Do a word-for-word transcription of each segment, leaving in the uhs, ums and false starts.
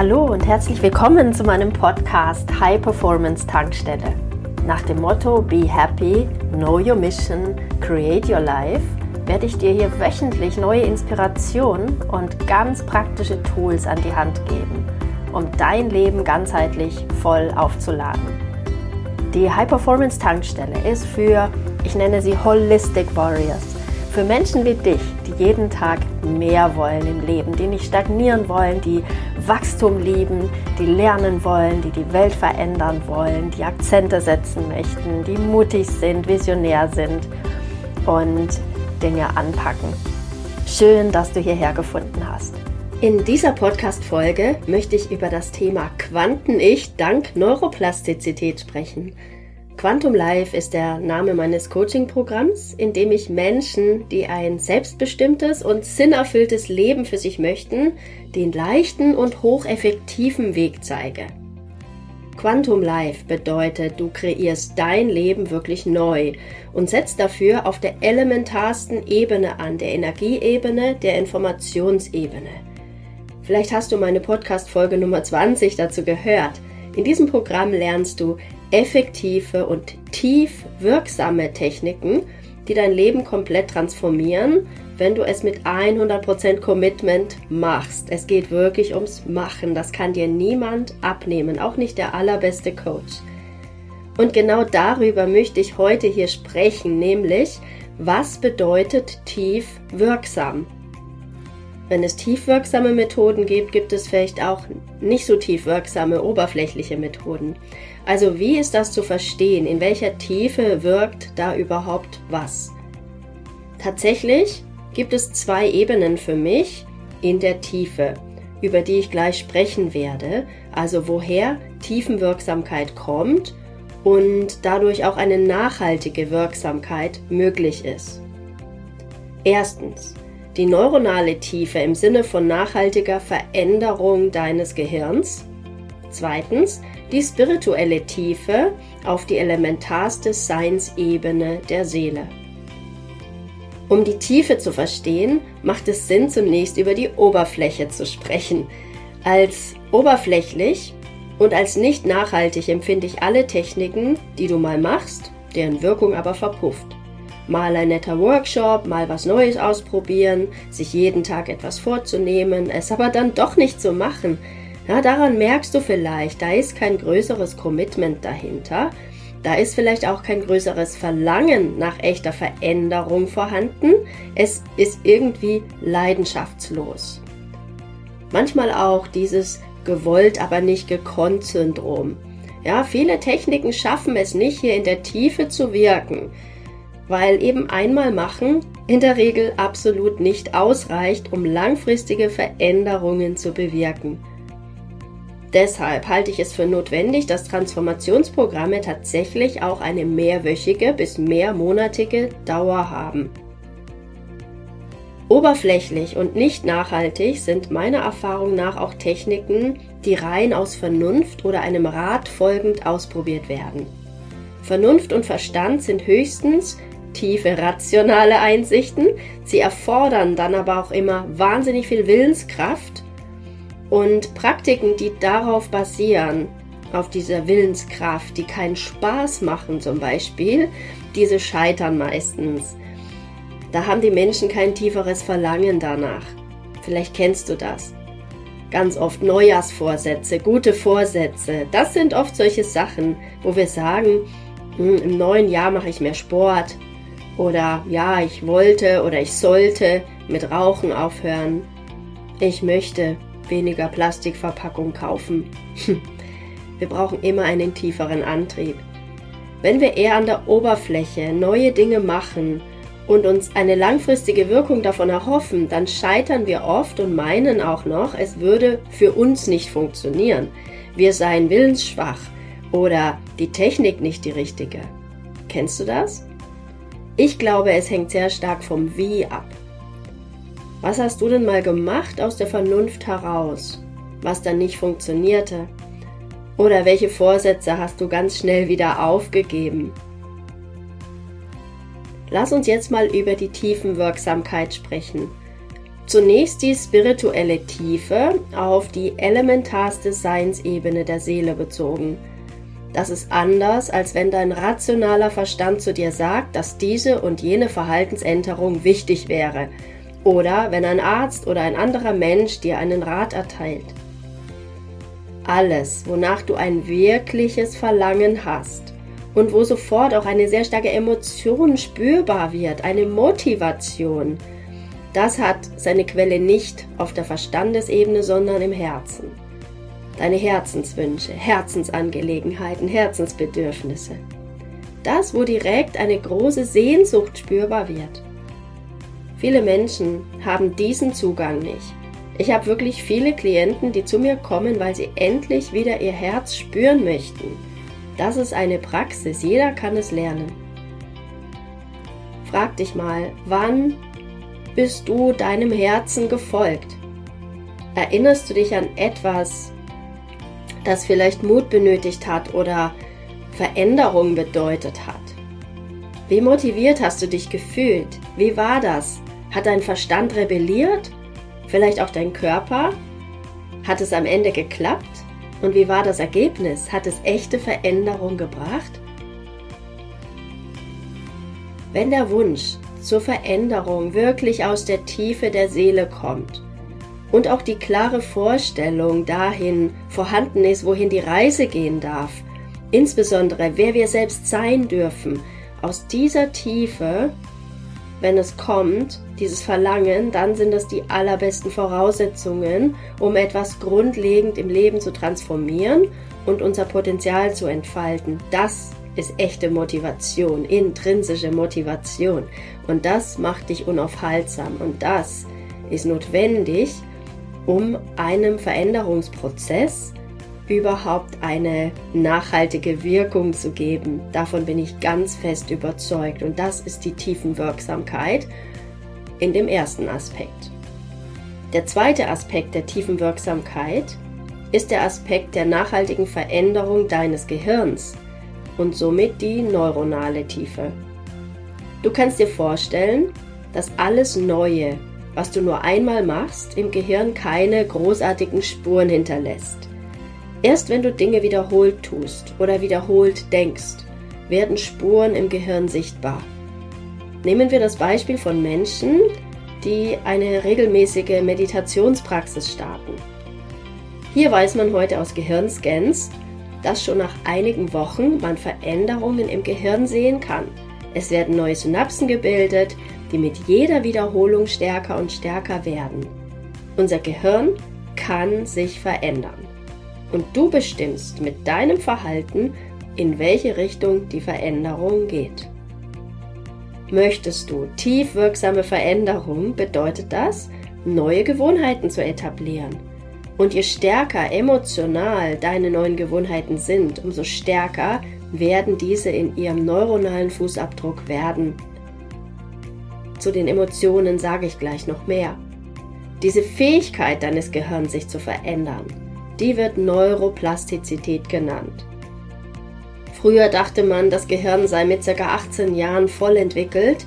Hallo und herzlich willkommen zu meinem Podcast High-Performance-Tankstelle. Nach dem Motto Be Happy, Know Your Mission, Create Your Life werde ich dir hier wöchentlich neue Inspirationen und ganz praktische Tools an die Hand geben, um dein Leben ganzheitlich voll aufzuladen. Die High-Performance-Tankstelle ist für, ich nenne sie Holistic Warriors, für Menschen wie dich, die jeden Tag mehr wollen im Leben, die nicht stagnieren wollen, die Wachstum lieben, die lernen wollen, die die Welt verändern wollen, die Akzente setzen möchten, die mutig sind, visionär sind und Dinge anpacken. Schön, dass du hierher gefunden hast. In dieser Podcast-Folge möchte ich über das Thema Quanten-Ich dank Neuroplastizität sprechen. Quantum Life ist der Name meines Coaching-Programms, in dem ich Menschen, die ein selbstbestimmtes und sinnerfülltes Leben für sich möchten, den leichten und hocheffektiven Weg zeige. Quantum Life bedeutet, du kreierst dein Leben wirklich neu und setzt dafür auf der elementarsten Ebene an, der Energieebene, der Informationsebene. Vielleicht hast du meine Podcast-Folge Nummer zwanzig dazu gehört. In diesem Programm lernst du effektive und tief wirksame Techniken, die dein Leben komplett transformieren, wenn du es mit hundert Prozent Commitment machst. Es geht wirklich ums Machen, das kann dir niemand abnehmen, auch nicht der allerbeste Coach. Und genau darüber möchte ich heute hier sprechen, nämlich, was bedeutet tief wirksam? Wenn es tief wirksame Methoden gibt, gibt es vielleicht auch nicht so tief wirksame, oberflächliche Methoden. Also wie ist das zu verstehen? In welcher Tiefe wirkt da überhaupt was? Tatsächlich gibt es zwei Ebenen für mich in der Tiefe, über die ich gleich sprechen werde. Also woher Tiefenwirksamkeit kommt und dadurch auch eine nachhaltige Wirksamkeit möglich ist. Erstens. Die neuronale Tiefe im Sinne von nachhaltiger Veränderung deines Gehirns. Zweitens, die spirituelle Tiefe auf die elementarste Seinsebene der Seele. Um die Tiefe zu verstehen, macht es Sinn, zunächst über die Oberfläche zu sprechen. Als oberflächlich und als nicht nachhaltig empfinde ich alle Techniken, die du mal machst, deren Wirkung aber verpufft. Mal ein netter Workshop, mal was Neues ausprobieren, sich jeden Tag etwas vorzunehmen, es aber dann doch nicht zu machen. Ja, daran merkst du vielleicht, da ist kein größeres Commitment dahinter, da ist vielleicht auch kein größeres Verlangen nach echter Veränderung vorhanden, es ist irgendwie leidenschaftslos. Manchmal auch dieses gewollt, aber nicht gekonnt Syndrom. Ja, viele Techniken schaffen es nicht, hier in der Tiefe zu wirken, weil eben einmal machen in der Regel absolut nicht ausreicht, um langfristige Veränderungen zu bewirken. Deshalb halte ich es für notwendig, dass Transformationsprogramme tatsächlich auch eine mehrwöchige bis mehrmonatige Dauer haben. Oberflächlich und nicht nachhaltig sind meiner Erfahrung nach auch Techniken, die rein aus Vernunft oder einem Rat folgend ausprobiert werden. Vernunft und Verstand sind höchstens tiefe rationale Einsichten, sie erfordern dann aber auch immer wahnsinnig viel Willenskraft und Praktiken, die darauf basieren, auf dieser Willenskraft, die keinen Spaß machen zum Beispiel, diese scheitern meistens. Da haben die Menschen kein tieferes Verlangen danach. Vielleicht kennst du das. Ganz oft Neujahrsvorsätze, gute Vorsätze, das sind oft solche Sachen, wo wir sagen, im neuen Jahr mache ich mehr Sport. Oder ja, ich wollte oder ich sollte mit Rauchen aufhören. Ich möchte weniger Plastikverpackung kaufen. Wir brauchen immer einen tieferen Antrieb. Wenn wir eher an der Oberfläche neue Dinge machen und uns eine langfristige Wirkung davon erhoffen, dann scheitern wir oft und meinen auch noch, es würde für uns nicht funktionieren. Wir seien willensschwach oder die Technik nicht die richtige. Kennst du das? Ich glaube, es hängt sehr stark vom Wie ab. Was hast du denn mal gemacht aus der Vernunft heraus, was dann nicht funktionierte? Oder welche Vorsätze hast du ganz schnell wieder aufgegeben? Lass uns jetzt mal über die Tiefenwirksamkeit sprechen. zunächst die spirituelle Tiefe auf die elementarste Seinsebene der Seele bezogen. Das ist anders, als wenn dein rationaler Verstand zu dir sagt, dass diese und jene Verhaltensänderung wichtig wäre oder wenn ein Arzt oder ein anderer Mensch dir einen Rat erteilt. Alles, wonach du ein wirkliches Verlangen hast und wo sofort auch eine sehr starke Emotion spürbar wird, eine Motivation, das hat seine Quelle nicht auf der Verstandesebene, sondern im Herzen. Deine Herzenswünsche, Herzensangelegenheiten, Herzensbedürfnisse. Das, wo direkt eine große Sehnsucht spürbar wird. Viele Menschen haben diesen Zugang nicht. Ich habe wirklich viele Klienten, die zu mir kommen, weil sie endlich wieder ihr Herz spüren möchten. Das ist eine Praxis, jeder kann es lernen. Frag dich mal, wann bist du deinem Herzen gefolgt? Erinnerst du dich an etwas, das vielleicht Mut benötigt hat oder Veränderung bedeutet hat? Wie motiviert hast du dich gefühlt? Wie war das? Hat dein Verstand rebelliert? Vielleicht auch dein Körper? Hat es am Ende geklappt? Und wie war das Ergebnis? Hat es echte Veränderung gebracht? Wenn der Wunsch zur Veränderung wirklich aus der Tiefe der Seele kommt und auch die klare Vorstellung dahin vorhanden ist, wohin die Reise gehen darf, insbesondere wer wir selbst sein dürfen, aus dieser Tiefe, wenn es kommt, dieses Verlangen, dann sind das die allerbesten Voraussetzungen, um etwas grundlegend im Leben zu transformieren und unser Potenzial zu entfalten. Das ist echte Motivation, intrinsische Motivation. Und das macht dich unaufhaltsam. Und das ist notwendig, um einem Veränderungsprozess überhaupt eine nachhaltige Wirkung zu geben. Davon bin ich ganz fest überzeugt. Und das ist die Tiefenwirksamkeit in dem ersten Aspekt. Der zweite Aspekt der Tiefenwirksamkeit ist der Aspekt der nachhaltigen Veränderung deines Gehirns und somit die neuronale Tiefe. Du kannst dir vorstellen, dass alles Neue, was du nur einmal machst, im Gehirn keine großartigen Spuren hinterlässt. Erst wenn du Dinge wiederholt tust oder wiederholt denkst, werden Spuren im Gehirn sichtbar. Nehmen wir das Beispiel von Menschen, die eine regelmäßige Meditationspraxis starten. Hier weiß man heute aus Gehirnscans, dass schon nach einigen Wochen man Veränderungen im Gehirn sehen kann. Es werden neue Synapsen gebildet, die mit jeder Wiederholung stärker und stärker werden. Unser Gehirn kann sich verändern. Und du bestimmst mit deinem Verhalten, in welche Richtung die Veränderung geht. Möchtest du tief wirksame Veränderung, bedeutet das, neue Gewohnheiten zu etablieren. Und je stärker emotional deine neuen Gewohnheiten sind, umso stärker werden diese in ihrem neuronalen Fußabdruck werden. Zu den Emotionen sage ich gleich noch mehr. Diese Fähigkeit deines Gehirns, sich zu verändern, die wird Neuroplastizität genannt. Früher dachte man, das Gehirn sei mit ca. achtzehn Jahren voll entwickelt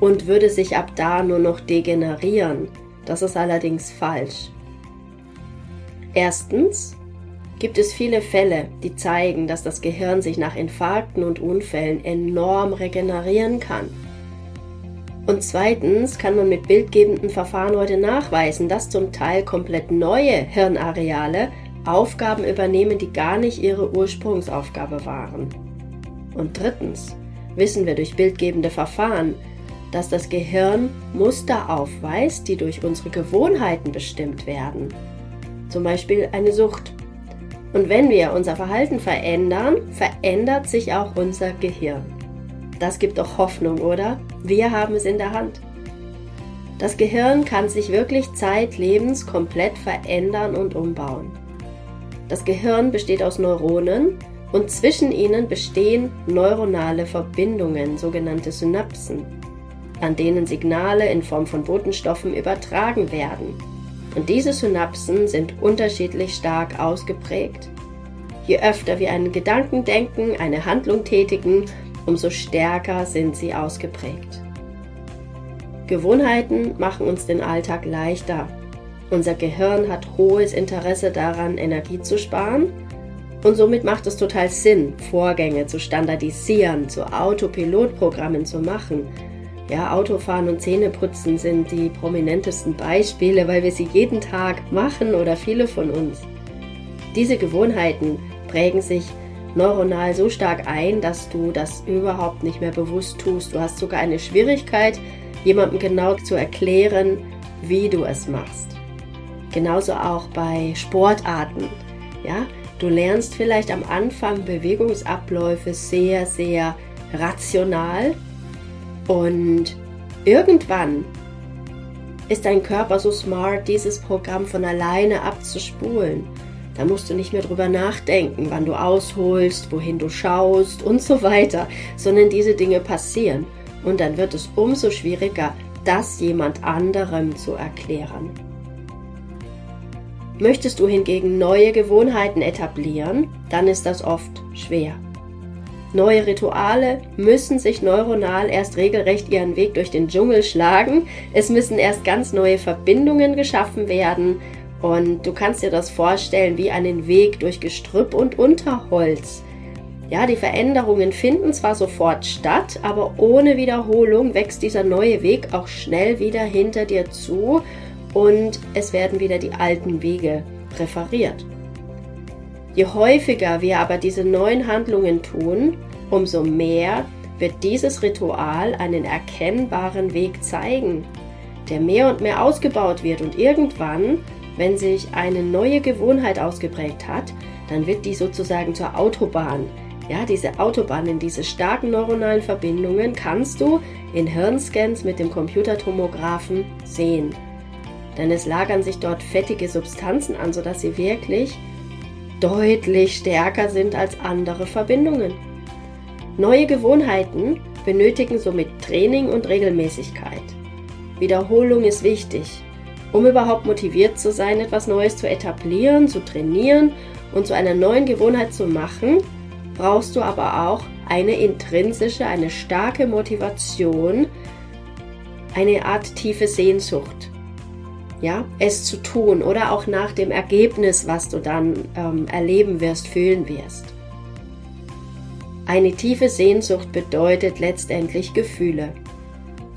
und würde sich ab da nur noch degenerieren. Das ist allerdings falsch. Erstens gibt es viele Fälle, die zeigen, dass das Gehirn sich nach Infarkten und Unfällen enorm regenerieren kann. Und zweitens kann man mit bildgebenden Verfahren heute nachweisen, dass zum Teil komplett neue Hirnareale Aufgaben übernehmen, die gar nicht ihre Ursprungsaufgabe waren. Und drittens wissen wir durch bildgebende Verfahren, dass das Gehirn Muster aufweist, die durch unsere Gewohnheiten bestimmt werden. Zum Beispiel eine Sucht. Und wenn wir unser Verhalten verändern, verändert sich auch unser Gehirn. Das gibt doch Hoffnung, oder? Wir haben es in der Hand. Das Gehirn kann sich wirklich zeitlebens komplett verändern und umbauen. Das Gehirn besteht aus Neuronen und zwischen ihnen bestehen neuronale Verbindungen, sogenannte Synapsen, an denen Signale in Form von Botenstoffen übertragen werden. Und diese Synapsen sind unterschiedlich stark ausgeprägt. Je öfter wir einen Gedanken denken, eine Handlung tätigen, umso stärker sind sie ausgeprägt. Gewohnheiten machen uns den Alltag leichter. Unser Gehirn hat hohes Interesse daran, Energie zu sparen, und somit macht es total Sinn, Vorgänge zu standardisieren, zu Autopilotprogrammen zu machen. Ja, Autofahren und Zähneputzen sind die prominentesten Beispiele, weil wir sie jeden Tag machen oder viele von uns. Diese Gewohnheiten prägen sich neuronal so stark ein, dass du das überhaupt nicht mehr bewusst tust. Du hast sogar eine Schwierigkeit, jemandem genau zu erklären, wie du es machst. Genauso auch bei Sportarten. Ja, du lernst vielleicht am Anfang Bewegungsabläufe sehr, sehr rational. Und irgendwann ist dein Körper so smart, dieses Programm von alleine abzuspulen. Da musst du nicht mehr drüber nachdenken, wann du ausholst, wohin du schaust und so weiter, sondern diese Dinge passieren. Und dann wird es umso schwieriger, das jemand anderem zu erklären. Möchtest du hingegen neue Gewohnheiten etablieren, dann ist das oft schwer. Neue Rituale müssen sich neuronal erst regelrecht ihren Weg durch den Dschungel schlagen. Es müssen erst ganz neue Verbindungen geschaffen werden. Und du kannst dir das vorstellen wie einen Weg durch Gestrüpp und Unterholz. Ja, die Veränderungen finden zwar sofort statt, aber ohne Wiederholung wächst dieser neue Weg auch schnell wieder hinter dir zu und es werden wieder die alten Wege präferiert. Je häufiger wir aber diese neuen Handlungen tun, umso mehr wird dieses Ritual einen erkennbaren Weg zeigen, der mehr und mehr ausgebaut wird. Und irgendwann, wenn sich eine neue Gewohnheit ausgeprägt hat, dann wird die sozusagen zur Autobahn. Ja, diese Autobahnen, diese starken neuronalen Verbindungen kannst du in Hirnscans mit dem Computertomographen sehen. Denn es lagern sich dort fettige Substanzen an, sodass sie wirklich deutlich stärker sind als andere Verbindungen. Neue Gewohnheiten benötigen somit Training und Regelmäßigkeit. Wiederholung ist wichtig, um überhaupt motiviert zu sein, etwas Neues zu etablieren, zu trainieren und zu einer neuen Gewohnheit zu machen, brauchst du aber auch eine intrinsische, eine starke Motivation, eine Art tiefe Sehnsucht. Ja, es zu tun oder auch nach dem Ergebnis, was du dann ähm, erleben wirst, fühlen wirst. Eine tiefe Sehnsucht bedeutet letztendlich Gefühle.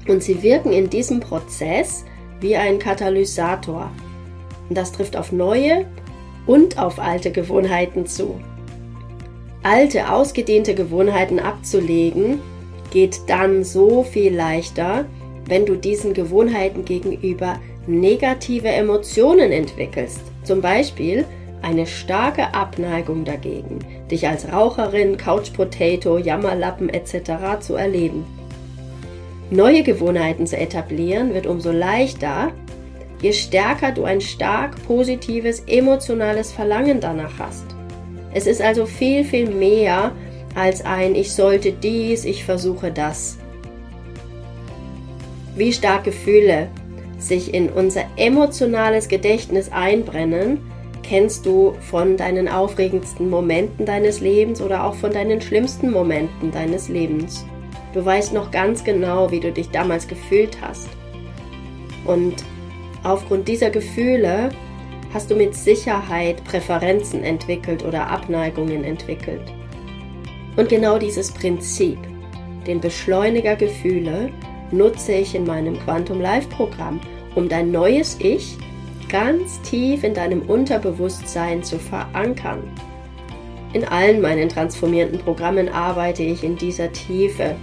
Und sie wirken in diesem Prozess wie ein Katalysator. Und das trifft auf neue und auf alte Gewohnheiten zu. Alte, ausgedehnte Gewohnheiten abzulegen, geht dann so viel leichter, wenn du diesen Gewohnheiten gegenüber negative Emotionen entwickelst, zum Beispiel eine starke Abneigung dagegen, dich als Raucherin, Couch-Potato, Jammerlappen et cetera zu erleben. Neue Gewohnheiten zu etablieren wird umso leichter, je stärker du ein stark positives, emotionales Verlangen danach hast. Es ist also viel, viel mehr als ein Ich sollte dies, ich versuche das. Wie stark Gefühle sich in unser emotionales Gedächtnis einbrennen, kennst du von deinen aufregendsten Momenten deines Lebens oder auch von deinen schlimmsten Momenten deines Lebens. Du weißt noch ganz genau, wie du dich damals gefühlt hast. Und aufgrund dieser Gefühle hast du mit Sicherheit Präferenzen entwickelt oder Abneigungen entwickelt. Und genau dieses Prinzip, den Beschleuniger Gefühle, nutze ich in meinem Quantum Life Programm, um dein neues Ich ganz tief in deinem Unterbewusstsein zu verankern. In allen meinen transformierenden Programmen arbeite ich in dieser Tiefe,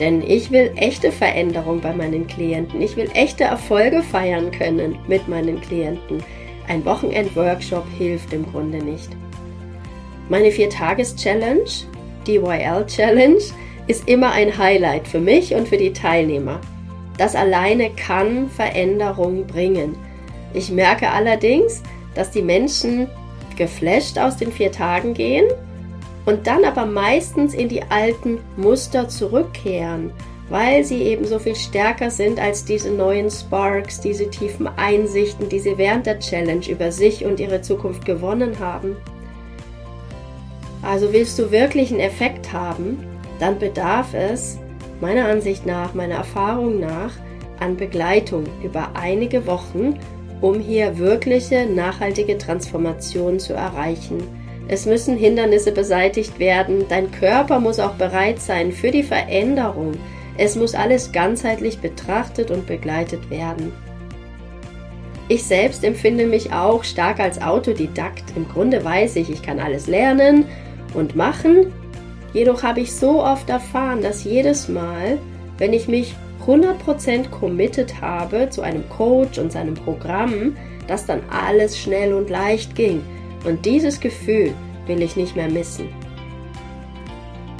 denn ich will echte Veränderung bei meinen Klienten, ich will echte Erfolge feiern können mit meinen Klienten. Ein Wochenend-Workshop hilft im Grunde nicht. Meine vier Tages Challenge, D Y L Challenge, ist immer ein Highlight für mich und für die Teilnehmer. Das alleine kann Veränderung bringen. Ich merke allerdings, dass die Menschen geflasht aus den vier Tagen gehen und dann aber meistens in die alten Muster zurückkehren, weil sie eben so viel stärker sind als diese neuen Sparks, diese tiefen Einsichten, die sie während der Challenge über sich und ihre Zukunft gewonnen haben. Also willst du wirklich einen Effekt haben, dann bedarf es, meiner Ansicht nach, meiner Erfahrung nach, an Begleitung über einige Wochen, um hier wirkliche, nachhaltige Transformationen zu erreichen. Es müssen Hindernisse beseitigt werden, dein Körper muss auch bereit sein für die Veränderung. Es muss alles ganzheitlich betrachtet und begleitet werden. Ich selbst empfinde mich auch stark als Autodidakt. Im Grunde weiß ich, ich kann alles lernen und machen. Jedoch habe ich so oft erfahren, dass jedes Mal, wenn ich mich hundert Prozent committed habe zu einem Coach und seinem Programm, dass dann alles schnell und leicht ging. Und dieses Gefühl will ich nicht mehr missen.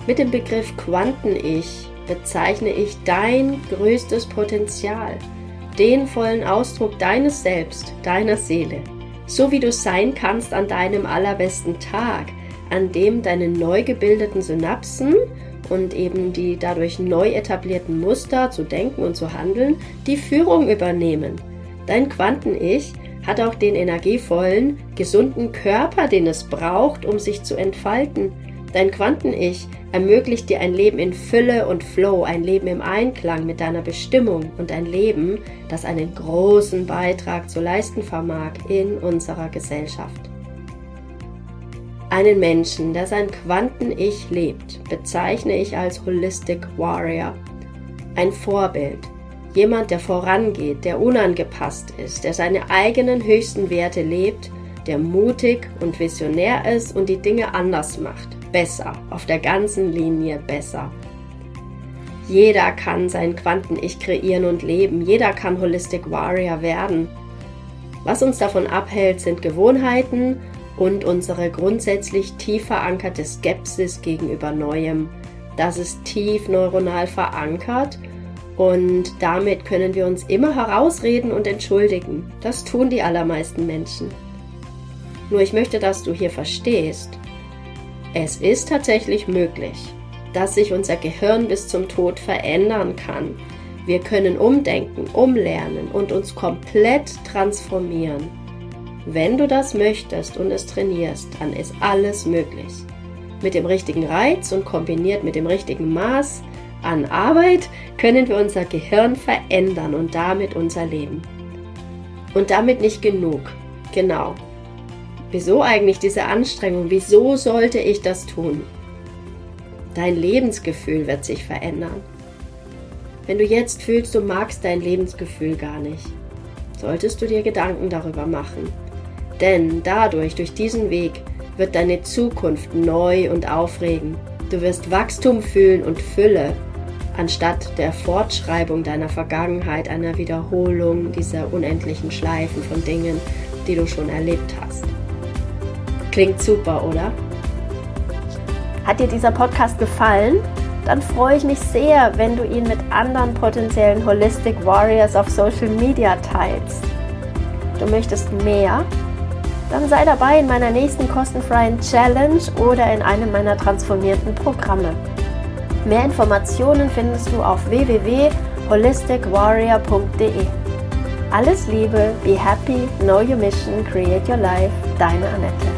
Mit dem Begriff Quanten-Ich bezeichne ich dein größtes Potenzial, den vollen Ausdruck deines Selbst, deiner Seele, so wie du sein kannst an deinem allerbesten Tag, an dem deine neu gebildeten Synapsen und eben die dadurch neu etablierten Muster zu denken und zu handeln die Führung übernehmen. Dein Quanten-Ich hat auch den energievollen, gesunden Körper, den es braucht, um sich zu entfalten. Dein Quanten-Ich ermöglicht dir ein Leben in Fülle und Flow, ein Leben im Einklang mit deiner Bestimmung und ein Leben, das einen großen Beitrag zu leisten vermag in unserer Gesellschaft. Einen Menschen, der sein Quanten-Ich lebt, bezeichne ich als Holistic Warrior. Ein Vorbild, jemand, der vorangeht, der unangepasst ist, der seine eigenen höchsten Werte lebt, der mutig und visionär ist und die Dinge anders macht. Besser, auf der ganzen Linie besser. Jeder kann sein Quanten-Ich kreieren und leben, jeder kann Holistic Warrior werden. Was uns davon abhält, sind Gewohnheiten und unsere grundsätzlich tief verankerte Skepsis gegenüber Neuem. Das ist tief neuronal verankert und damit können wir uns immer herausreden und entschuldigen. Das tun die allermeisten Menschen. Nur ich möchte, dass du hier verstehst, es ist tatsächlich möglich, dass sich unser Gehirn bis zum Tod verändern kann. Wir können umdenken, umlernen und uns komplett transformieren. Wenn du das möchtest und es trainierst, dann ist alles möglich. Mit dem richtigen Reiz und kombiniert mit dem richtigen Maß an Arbeit können wir unser Gehirn verändern und damit unser Leben. Und damit nicht genug. Genau. Wieso eigentlich diese Anstrengung? Wieso sollte ich das tun? Dein Lebensgefühl wird sich verändern. Wenn du jetzt fühlst, du magst dein Lebensgefühl gar nicht, solltest du dir Gedanken darüber machen. Denn dadurch, durch diesen Weg, wird deine Zukunft neu und aufregend. Du wirst Wachstum fühlen und Fülle, anstatt der Fortschreibung deiner Vergangenheit, einer Wiederholung dieser unendlichen Schleifen von Dingen, die du schon erlebt hast. Klingt super, oder? Hat dir dieser Podcast gefallen? Dann freue ich mich sehr, wenn du ihn mit anderen potenziellen Holistic Warriors auf Social Media teilst. Du möchtest mehr? Dann sei dabei in meiner nächsten kostenfreien Challenge oder in einem meiner transformierten Programme. Mehr Informationen findest du auf w w w punkt holistic warrior punkt d e. Alles Liebe, be happy, know your mission, create your life. Deine Annette.